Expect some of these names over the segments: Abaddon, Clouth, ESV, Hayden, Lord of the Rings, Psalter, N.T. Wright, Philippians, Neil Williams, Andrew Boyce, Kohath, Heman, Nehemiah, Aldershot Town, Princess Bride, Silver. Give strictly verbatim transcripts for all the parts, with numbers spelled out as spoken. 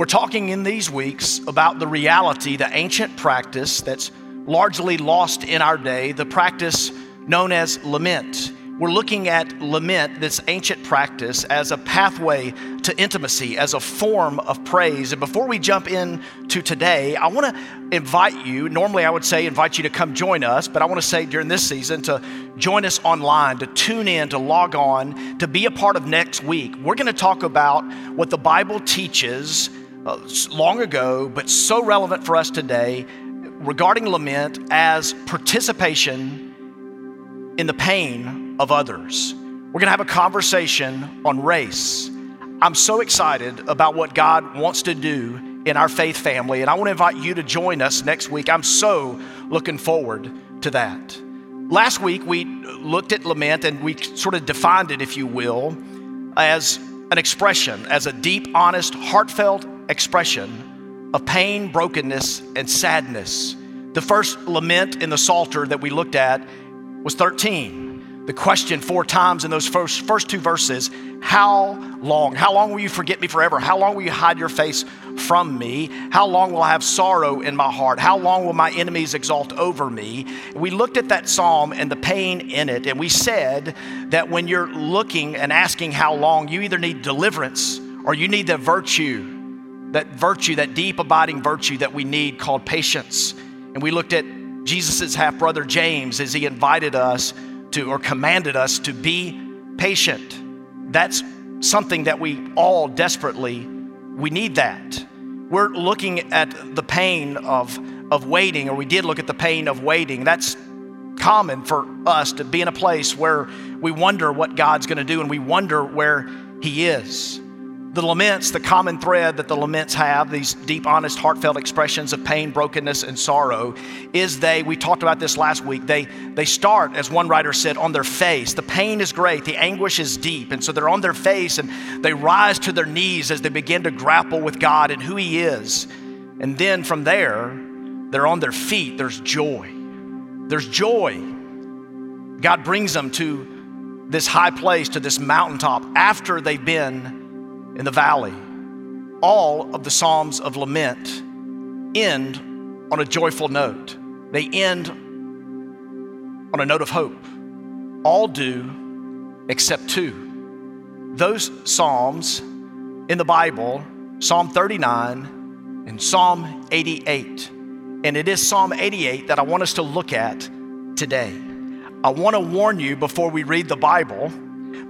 We're talking in these weeks about the reality, the ancient practice that's largely lost in our day, the practice known as lament. We're looking at lament, this ancient practice, as a pathway to intimacy, as a form of praise. And before we jump into today, I want to invite you, normally I would say invite you to come join us, but I want to say during this season to join us online, to tune in, to log on, to be a part of next week. We're going to talk about what the Bible teaches uh, long ago, but so relevant for us today regarding lament as participation in the pain of others. We're gonna have a conversation on race. I'm so excited about what God wants to do in our faith family, and I wanna invite you to join us next week. I'm so looking forward to that. Last week, we looked at lament and we sort of defined it, if you will, as an expression, as a deep, honest, heartfelt expression of pain, brokenness, and sadness. The first lament in the Psalter that we looked at was thirteen. The question four times in those first, first two verses, how long? How long will you forget me forever? How long will you hide your face from me? How long will I have sorrow in my heart? How long will my enemies exalt over me? We looked at that psalm and the pain in it, and we said that when you're looking and asking how long, you either need deliverance or you need that virtue, that virtue, that deep abiding virtue that we need called patience. And we looked at Jesus's half-brother James as he invited us to, or commanded us to, be patient. That's something that we all desperately, we need that. We're looking at the pain of, of waiting, or we did look at the pain of waiting. That's common for us to be in a place where we wonder what God's gonna do and we wonder where he is. The laments, the common thread that the laments have, these deep, honest, heartfelt expressions of pain, brokenness, and sorrow, is they, we talked about this last week, they they start, as one writer said, on their face. The pain is great, the anguish is deep, and so they're on their face and they rise to their knees as they begin to grapple with God and who he is. And then from there, they're on their feet, there's joy. There's joy. God brings them to this high place, to this mountaintop, after they've been in the valley. All of the Psalms of Lament end on a joyful note. They end on a note of hope. All do except two. Those Psalms in the Bible, Psalm thirty-nine and Psalm eighty-eight. And it is Psalm eighty-eight that I want us to look at today. I want to warn you before we read the Bible,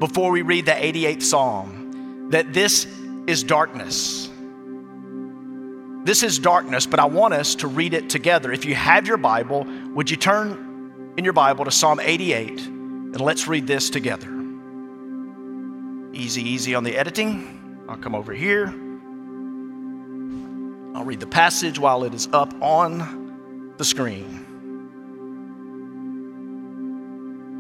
before we read the eighty-eighth Psalm, that this is darkness. This is darkness, but I want us to read it together. If you have your Bible, would you turn in your Bible to Psalm eighty-eight, and let's read this together. Easy, easy on the editing. I'll come over here. I'll read the passage while it is up on the screen.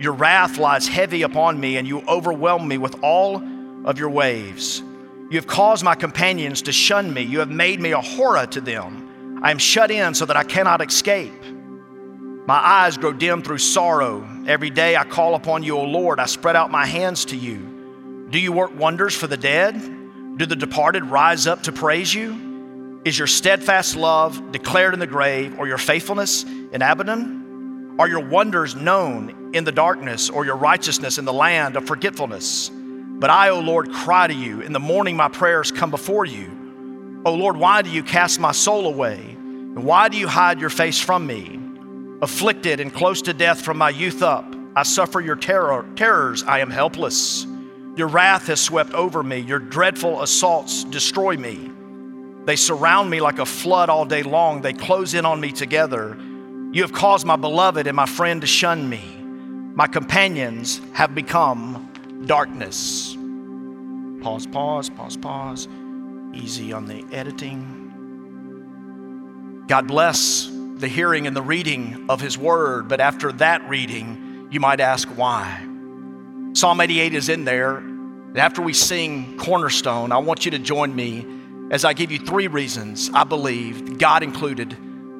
Your wrath lies heavy upon me, and you overwhelm me with all of your waves. You have caused my companions to shun me. You have made me a horror to them. I am shut in so that I cannot escape. My eyes grow dim through sorrow. Every day I call upon you, O Lord. I spread out my hands to you. Do you work wonders for the dead? Do the departed rise up to praise you? Is your steadfast love declared in the grave, or your faithfulness in Abaddon? Are your wonders known in the darkness, or your righteousness in the land of forgetfulness? But I, O Lord, cry to you. In the morning my prayers come before you. O Lord, why do you cast my soul away? And why do you hide your face from me? Afflicted and close to death from my youth up, I suffer your terror, terrors, I am helpless. Your wrath has swept over me. Your dreadful assaults destroy me. They surround me like a flood all day long. They close in on me together. You have caused my beloved and my friend to shun me. My companions have become darkness. Pause, pause, pause, pause. Easy on the editing. God bless the hearing and the reading of his word, but after that reading, you might ask why. Psalm eighty-eight is in there. And after we sing Cornerstone, I want you to join me as I give you three reasons I believe God included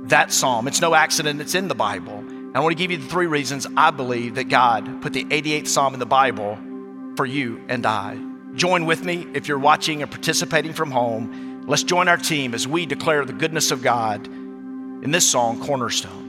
that psalm. It's no accident it's in the Bible. And I want to give you the three reasons I believe that God put the eighty-eighth Psalm in the Bible for you and I. Join with me if you're watching or participating from home. Let's join our team as we declare the goodness of God in this song, Cornerstone.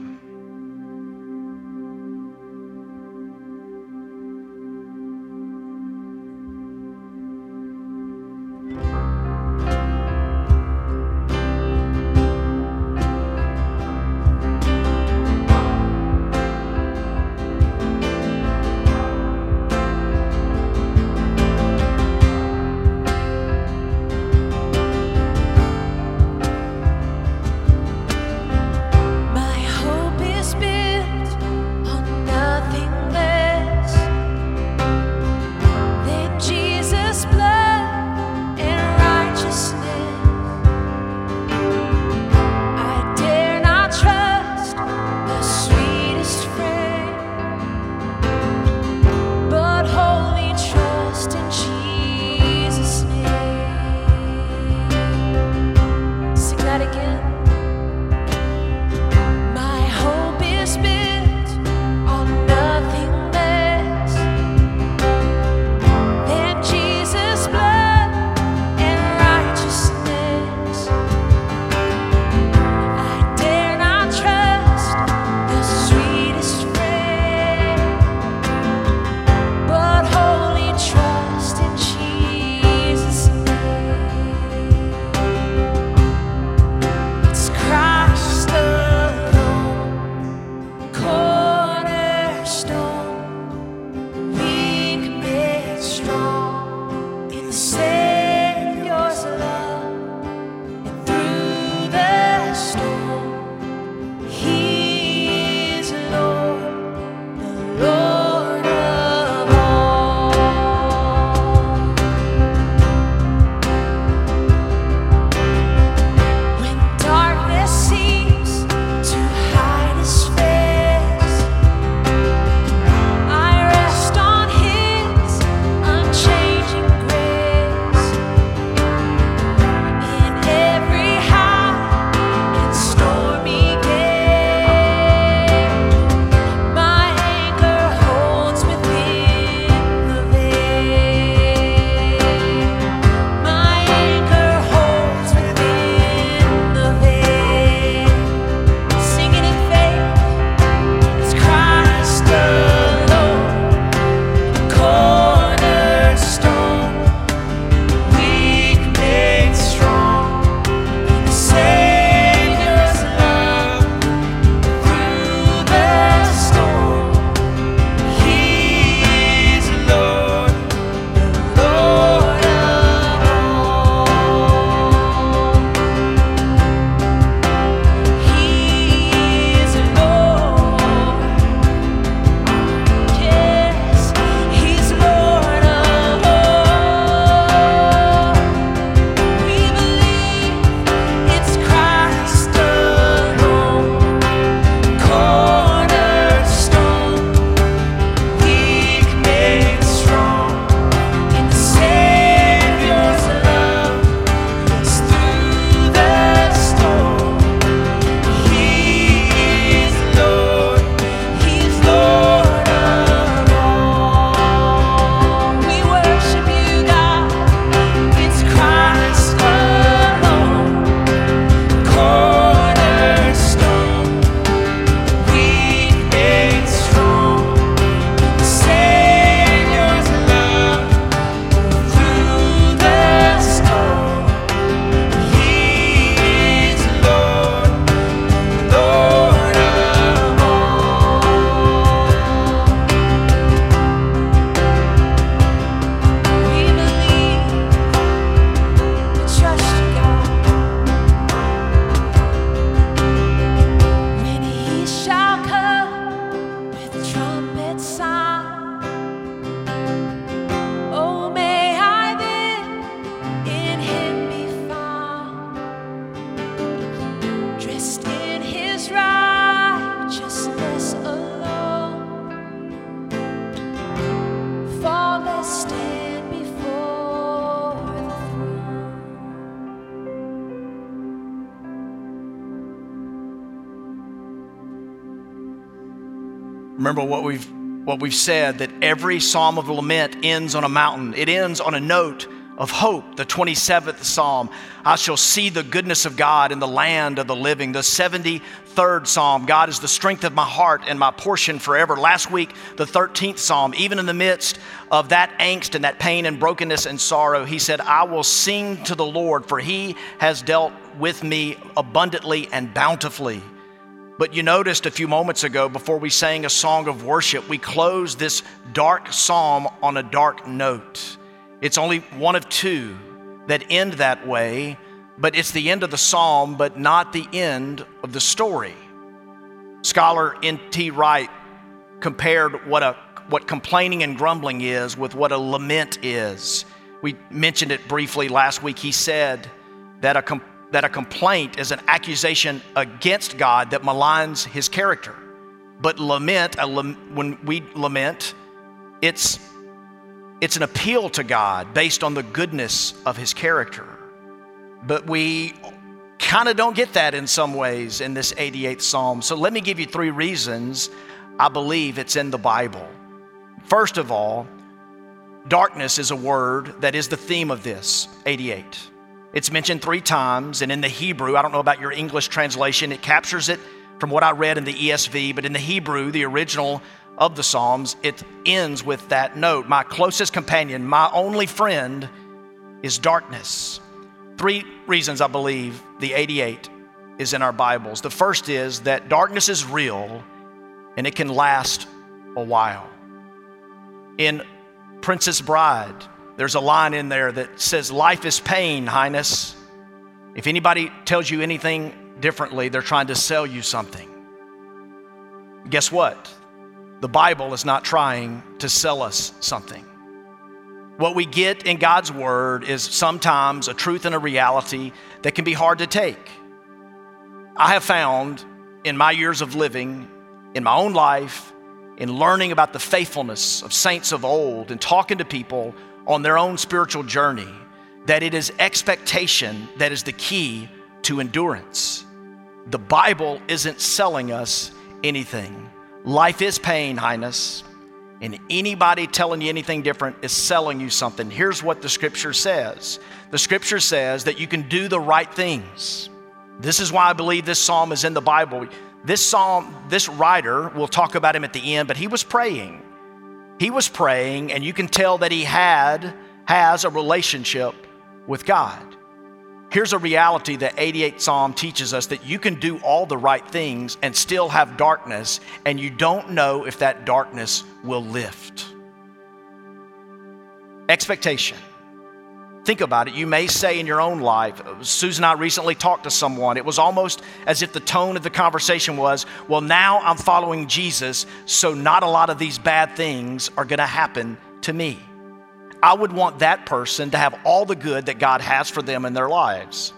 dressed in his righteousness alone, faultless stand before the throne. Remember what we've what we've said, that every Psalm of Lament ends on a mountain. It ends on a note of hope, the twenty-seventh Psalm, I shall see the goodness of God in the land of the living. The seventy-third Psalm, God is the strength of my heart and my portion forever. Last week, the thirteenth Psalm, even in the midst of that angst and that pain and brokenness and sorrow, he said, I will sing to the Lord, for he has dealt with me abundantly and bountifully. But you noticed a few moments ago, before we sang a song of worship, we closed this dark psalm on a dark note. It's only one of two that end that way, but it's the end of the psalm, but not the end of the story. Scholar N T Wright compared what a what complaining and grumbling is with what a lament is. We mentioned it briefly last week. He said that a, com- that a complaint is an accusation against God that maligns his character. But lament, a lam- when we lament, it's It's an appeal to God based on the goodness of his character. But we kind of don't get that in some ways in this eighty-eighth Psalm. So let me give you three reasons I believe it's in the Bible. First of all, darkness is a word that is the theme of this eighty-eight. It's mentioned three times, and in the Hebrew, I don't know about your English translation, it captures it from what I read in the E S V, but in the Hebrew, the original of the Psalms, it ends with that note. My closest companion, my only friend is darkness. Three reasons I believe the eighty-eight is in our Bibles. The first is that darkness is real and it can last a while. In Princess Bride, there's a line in there that says, life is pain, Highness. If anybody tells you anything differently, they're trying to sell you something. Guess what? The Bible is not trying to sell us something. What we get in God's word is sometimes a truth and a reality that can be hard to take. I have found in my years of living, in my own life, in learning about the faithfulness of saints of old and talking to people on their own spiritual journey, that it is expectation that is the key to endurance. The Bible isn't selling us anything. Life is pain, Highness, and anybody telling you anything different is selling you something. Here's what the scripture says. The scripture says that you can do the right things. This is why I believe this psalm is in the Bible. This psalm, this writer, we'll talk about him at the end, but he was praying. He was praying, and you can tell that he had, has a relationship with God. Here's a reality that eighty-eight Psalm teaches us, that you can do all the right things and still have darkness, and you don't know if that darkness will lift. Expectation. Think about it. You may say in your own life, Susan and I recently talked to someone. It was almost as if the tone of the conversation was, well, now I'm following Jesus, so not a lot of these bad things are going to happen to me. I would want that person to have all the good that God has for them in their lives.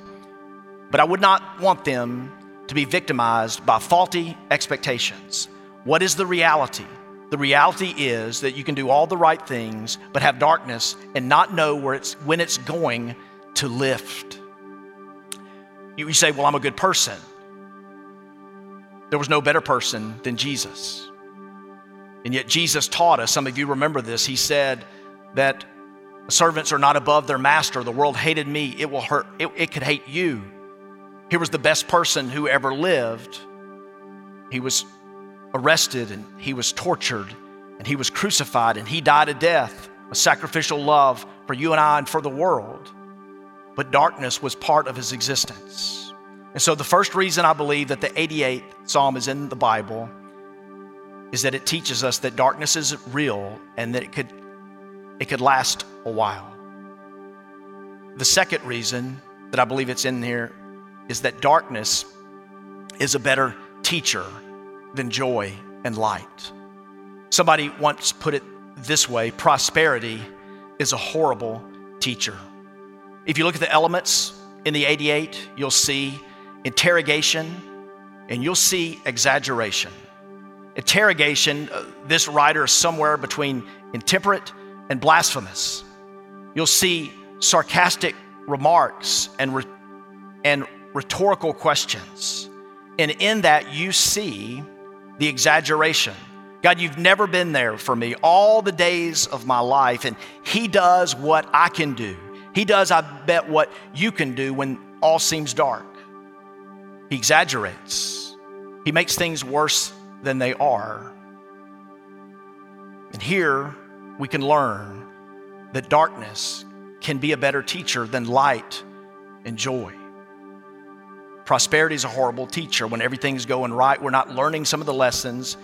But I would not want them to be victimized by faulty expectations. What is the reality? The reality is that you can do all the right things, but have darkness and not know where it's, when it's going to lift. You, you say, well, I'm a good person. There was no better person than Jesus. And yet Jesus taught us, some of you remember this, he said that servants are not above their master. The world hated me. It will hurt. It, it could hate you. Here was the best person who ever lived. He was arrested and he was tortured and he was crucified and he died a death, a sacrificial love for you and I and for the world. But darkness was part of his existence. And so the first reason I believe that the eighty-eighth Psalm is in the Bible is that it teaches us that darkness is real and that it could It could last a while. The second reason that I believe it's in here is that darkness is a better teacher than joy and light. Somebody once put it this way, prosperity is a horrible teacher. If you look at the elements in the eighty-eight, you'll see interrogation, and you'll see exaggeration. Interrogation, this writer is somewhere between intemperate and blasphemous. You'll see sarcastic remarks and re- and rhetorical questions. And in that, you see the exaggeration. God, you've never been there for me all the days of my life, and he does what I can do. He does, I bet, what you can do when all seems dark. He exaggerates. He makes things worse than they are. And here we can learn that darkness can be a better teacher than light and joy. Prosperity is a horrible teacher. When everything's going right, we're not learning some of the lessons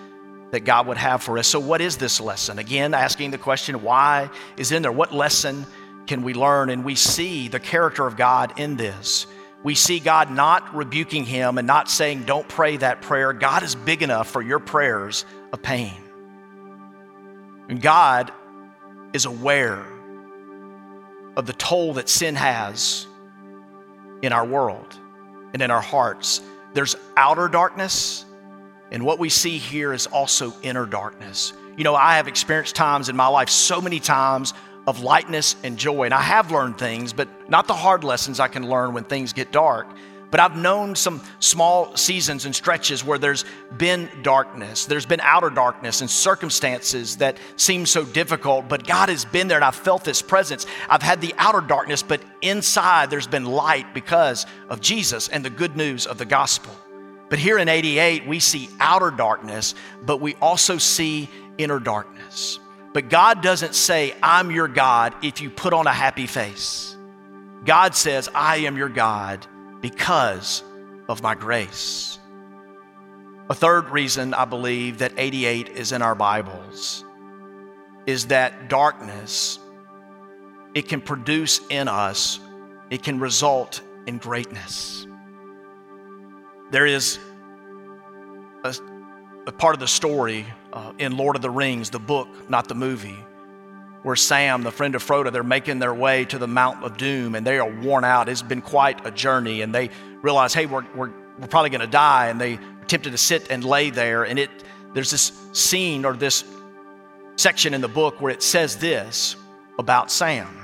that God would have for us. So what is this lesson? Again, asking the question, why is in there? What lesson can we learn? And we see the character of God in this. We see God not rebuking him and not saying, don't pray that prayer. God is big enough for your prayers of pain. And God is aware of the toll that sin has in our world and in our hearts. There's outer darkness, and what we see here is also inner darkness. You know, I have experienced times in my life, so many times, of lightness and joy. And I have learned things, but not the hard lessons I can learn when things get dark. But I've known some small seasons and stretches where there's been darkness. There's been outer darkness and circumstances that seem so difficult, but God has been there and I've felt his presence. I've had the outer darkness, but inside there's been light because of Jesus and the good news of the gospel. But here in eighty-eight, we see outer darkness, but we also see inner darkness. But God doesn't say, I'm your God if you put on a happy face. God says, I am your God because of my grace. A third reason I believe that eighty-eight is in our Bibles is that darkness, it can produce in us, it can result in greatness. There is a, a part of the story uh, in Lord of the Rings, the book, not the movie, where Sam, the friend of Frodo, they're making their way to the Mount of Doom, and they are worn out. It's been quite a journey, and they realize, hey, we're we're, we're probably going to die, and they are tempted to sit and lay there. And it there's this scene or this section in the book where it says this about Sam.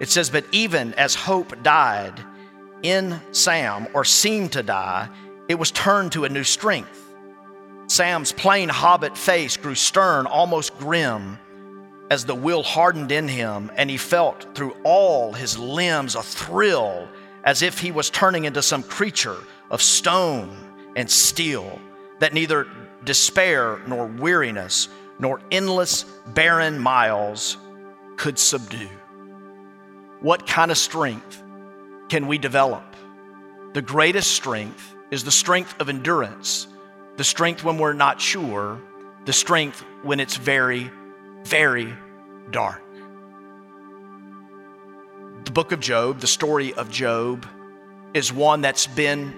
It says, but even as hope died in Sam, or seemed to die, it was turned to a new strength. Sam's plain hobbit face grew stern, almost grim, as the will hardened in him, and he felt through all his limbs a thrill, as if he was turning into some creature of stone and steel, that neither despair nor weariness nor endless barren miles could subdue. What kind of strength can we develop? The greatest strength is the strength of endurance, the strength when we're not sure, the strength when it's very, very dark. The book of Job, the story of Job, is one that's been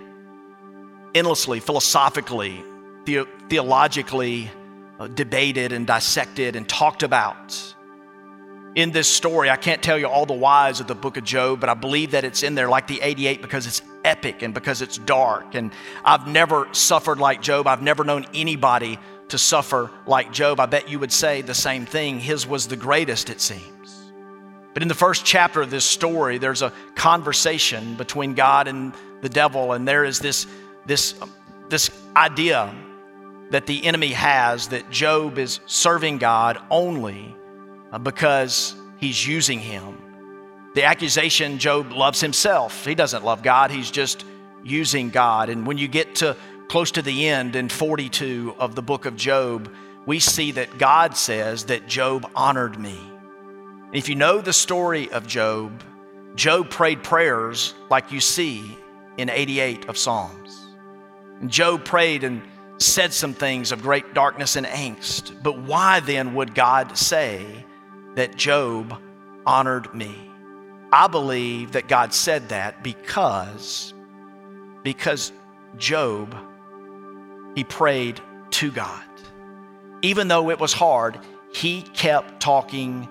endlessly, philosophically, the- theologically uh, debated and dissected and talked about. In this story, I can't tell you all the whys of the book of Job, but I believe that it's in there like the eighty-eight because it's epic and because it's dark. And I've never suffered like Job. I've never known anybody to suffer like Job. I bet you would say the same thing. His was the greatest, it seems. But in the first chapter of this story, there's a conversation between God and the devil. And there is this, this, this idea that the enemy has that Job is serving God only because he's using him. The accusation, Job loves himself. He doesn't love God. He's just using God. And when you get to close to the end in forty-two of the book of Job, we see that God says that Job honored me. And if you know the story of Job, Job prayed prayers like you see in eighty-eight of Psalms. And Job prayed and said some things of great darkness and angst. But why then would God say that Job honored me? I believe that God said that because, because Job, he prayed to God. Even though it was hard, he kept talking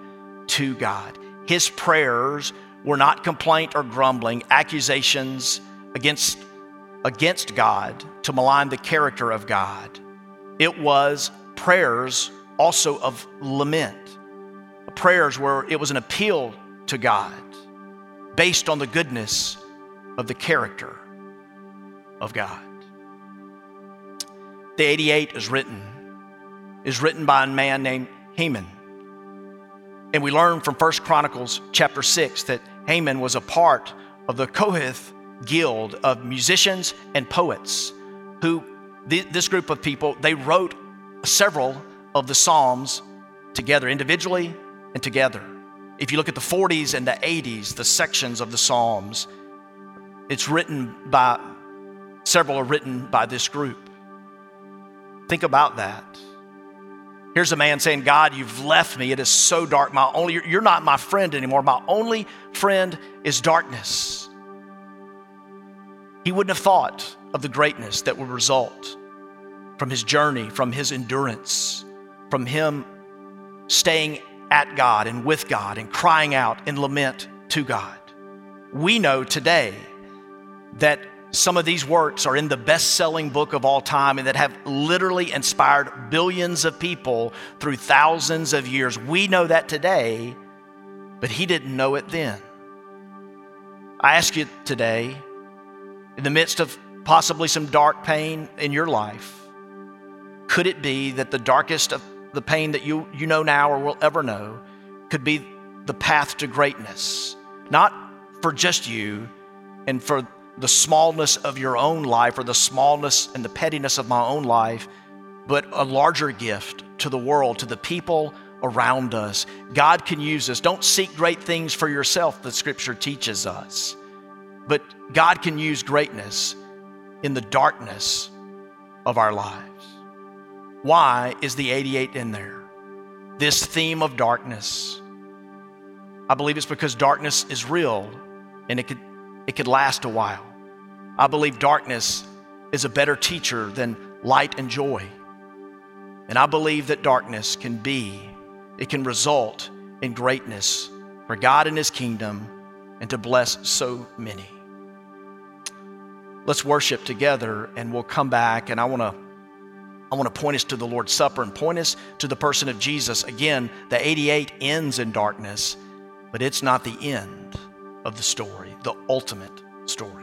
to God. His prayers were not complaint or grumbling, accusations against against God, to malign the character of God. It was prayers also of lament. Prayers where it was an appeal to God based on the goodness of the character of God. The eighty-eight is written, is written by a man named Heman. And we learn from First Chronicles chapter six that Heman was a part of the Kohath guild of musicians and poets who, th- this group of people, they wrote several of the Psalms together, individually and together. If you look at the forties and the eighties, the sections of the Psalms, it's written by, several are written by this group. Think about that. Here's a man saying, God, you've left me. It is so dark. My only, you're not my friend anymore. My only friend is darkness. He wouldn't have thought of the greatness that would result from his journey, from his endurance, from him staying at God and with God and crying out in lament to God. We know today that some of these works are in the best-selling book of all time and that have literally inspired billions of people through thousands of years. We know that today, but he didn't know it then. I ask you today, in the midst of possibly some dark pain in your life, could it be that the darkest of the pain that you, you know now or will ever know could be the path to greatness? Not for just you and for the smallness of your own life or the smallness and the pettiness of my own life, but a larger gift to the world, to the people around us. God can use us. Don't seek great things for yourself, the scripture teaches us, but God can use greatness in the darkness of our lives. Why is the eighty-eight in there? This theme of darkness. I believe it's because darkness is real and it could, it could last a while. I believe darkness is a better teacher than light and joy. And I believe that darkness can be, it can result in greatness for God and his kingdom and to bless so many. Let's worship together and we'll come back, and I want to I want to point us to the Lord's Supper and point us to the person of Jesus. Again, the eighty-eight ends in darkness, but it's not the end of the story, the ultimate story.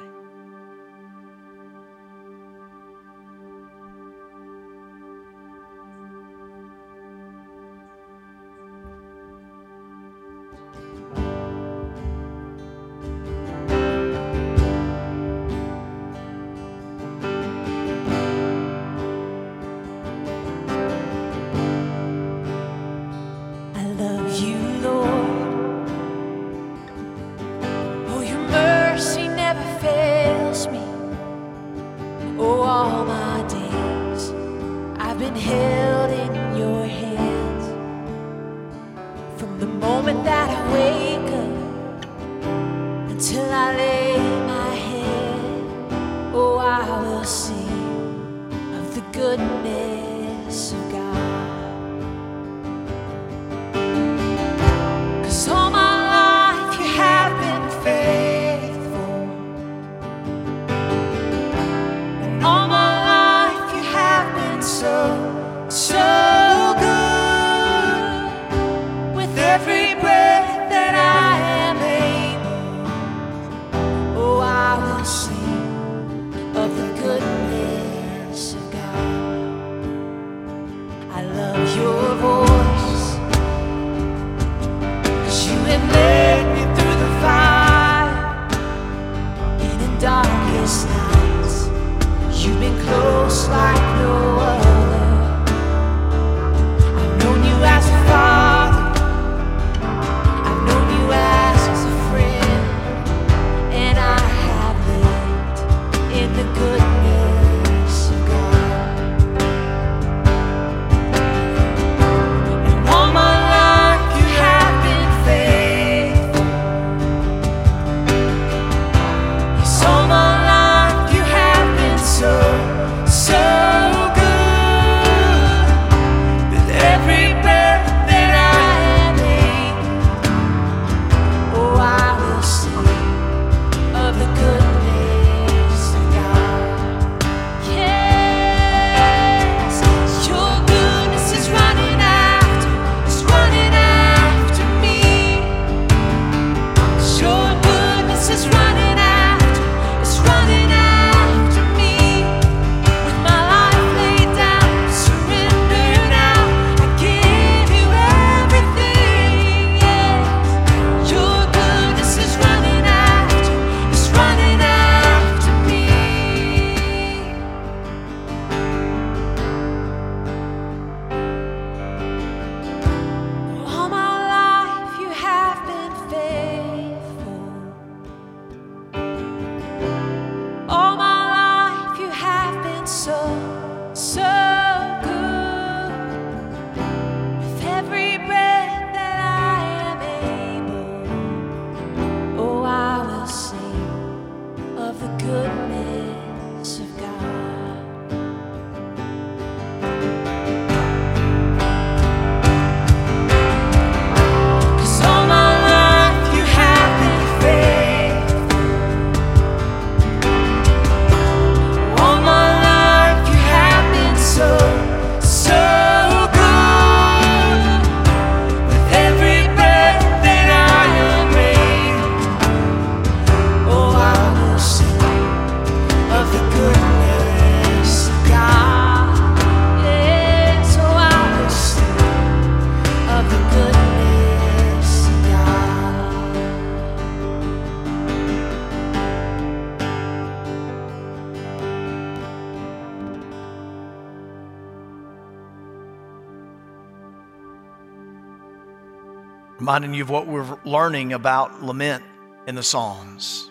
Reminding you of what we're learning about lament in the Psalms,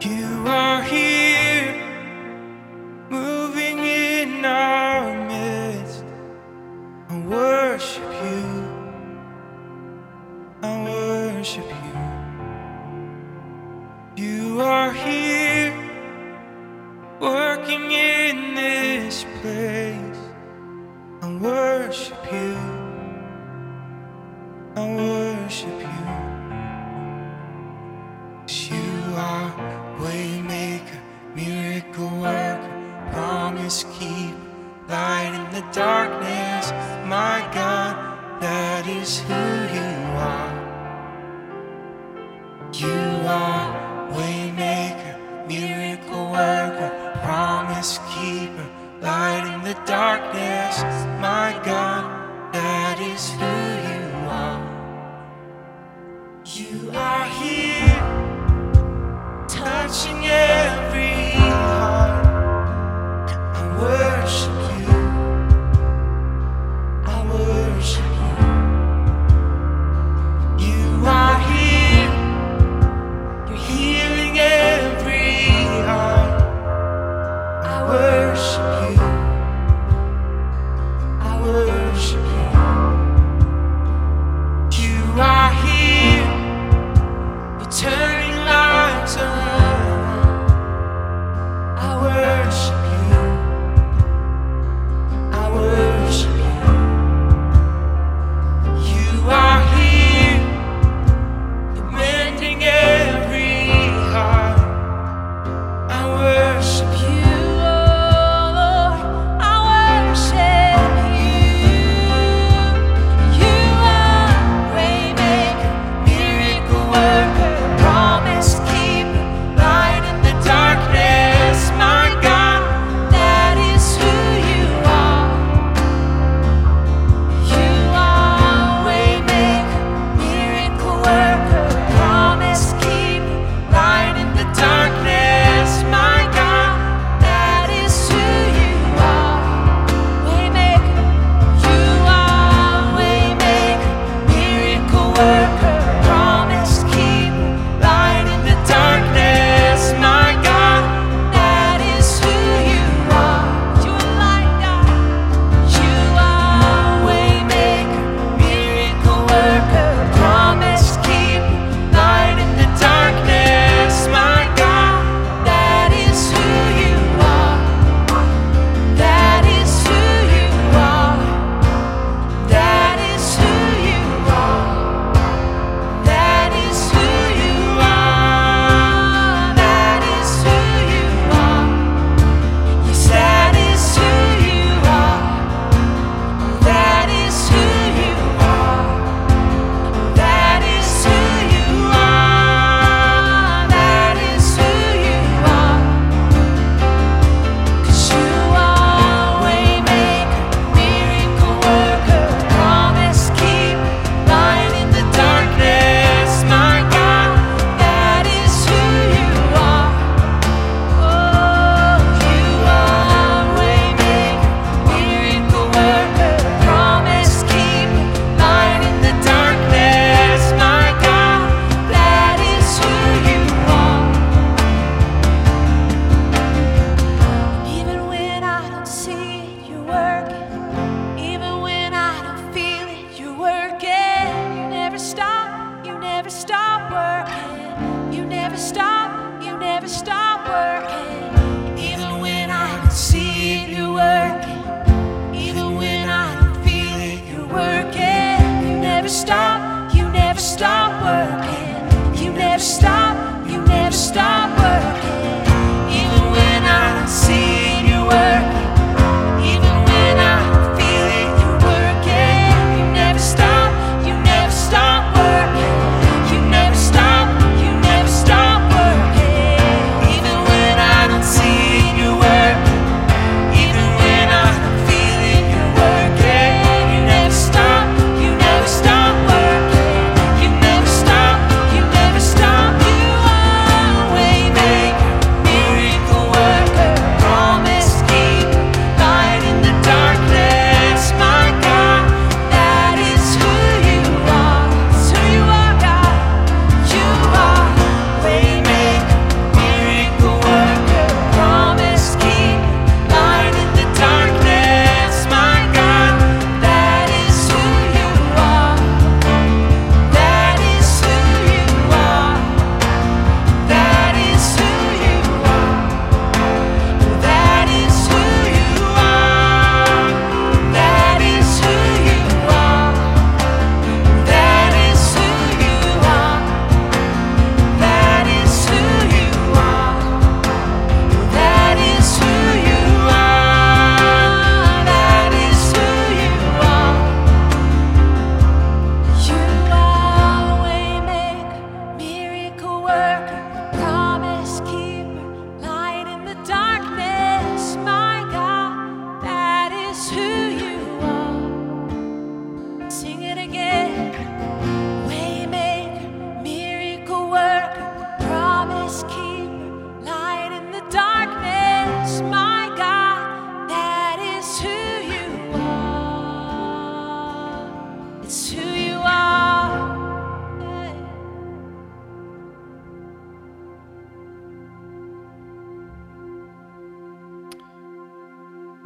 You are here.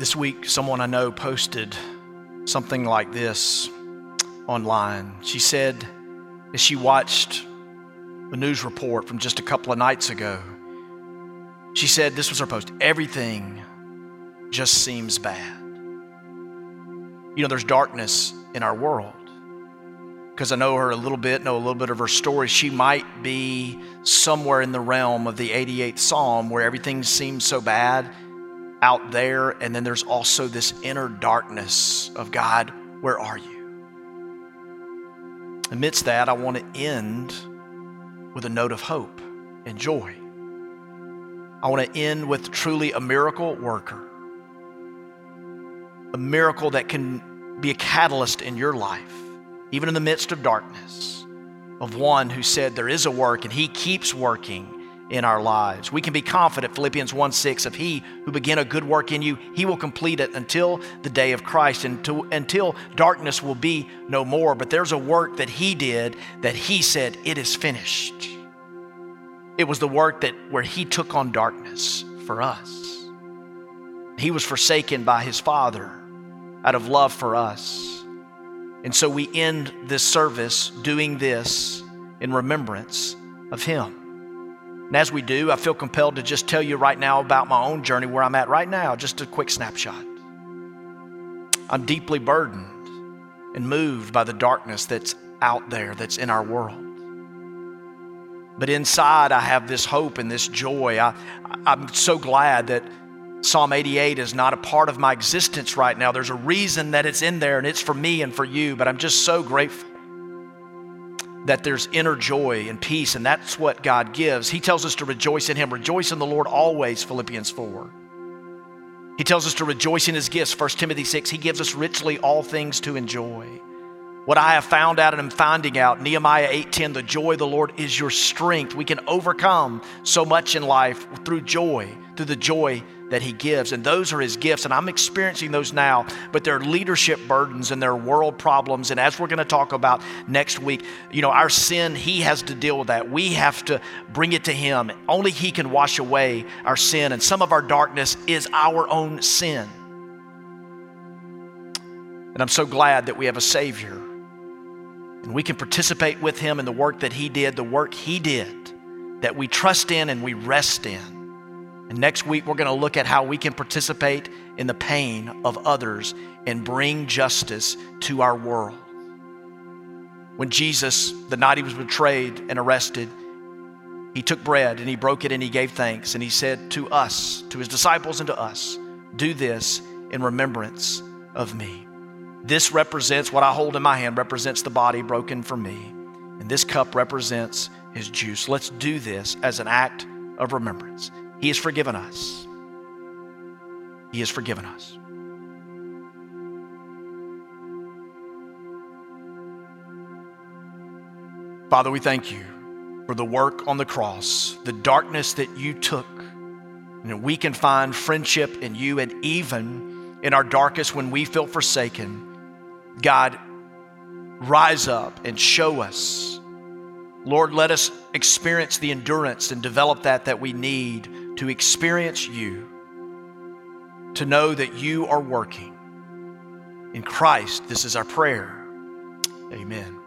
This week, someone I know posted something like this online. She said, as she watched the news report from just a couple of nights ago, she said, this was her post, everything just seems bad. You know, there's darkness in our world. Because I know her a little bit, know a little bit of her story. She might be somewhere in the realm of the eighty-eighth Psalm where everything seems so bad out there. And then there's also this inner darkness of God, where are you? Amidst that, I want to end with a note of hope and joy. I want to end with truly a miracle worker, a miracle that can be a catalyst in your life, even in the midst of darkness, of one who said there is a work and he keeps working in our lives. We can be confident, Philippians one six, of he who began a good work in you, he will complete it until the day of Christ, until, until darkness will be no more. But there's a work that he did that he said, it is finished. It was the work that where he took on darkness for us. He was forsaken by his Father out of love for us. And so we end this service doing this in remembrance of him. And as we do, I feel compelled to just tell you right now about my own journey, where I'm at right now, just a quick snapshot. I'm deeply burdened and moved by the darkness that's out there, that's in our world. But inside, I have this hope and this joy. I, I'm so glad that Psalm eighty-eight is not a part of my existence right now. There's a reason that it's in there, and it's for me and for you, but I'm just so grateful that there's inner joy and peace, and that's what God gives. He tells us to rejoice in him. Rejoice in the Lord always, Philippians four. He tells us to rejoice in his gifts, First Timothy six. He gives us richly all things to enjoy. What I have found out and am finding out, Nehemiah eight ten, the joy of the Lord is your strength. We can overcome so much in life through joy, through the joy that he gives. And those are his gifts, and I'm experiencing those now, but they're leadership burdens and they're world problems. And as we're going to talk about next week, you know, our sin, he has to deal with that. We have to bring it to him. Only he can wash away our sin. And some of our darkness is our own sin. And I'm so glad that we have a Savior, and we can participate with him in the work that he did, the work he did, that we trust in and we rest in. And next week, we're going to look at how we can participate in the pain of others and bring justice to our world. When Jesus, the night he was betrayed and arrested, he took bread and he broke it and he gave thanks. And he said to us, to his disciples and to us, do this in remembrance of me. This represents, what I hold in my hand represents the body broken for me. And this cup represents his juice. Let's do this as an act of remembrance. He has forgiven us. He has forgiven us. Father, we thank you for the work on the cross, the darkness that you took. And we can find friendship in you, and even in our darkest, when we feel forsaken, God, rise up and show us. Lord, let us experience the endurance and develop that that we need to experience you, to know that you are working. In Christ, this is our prayer. Amen.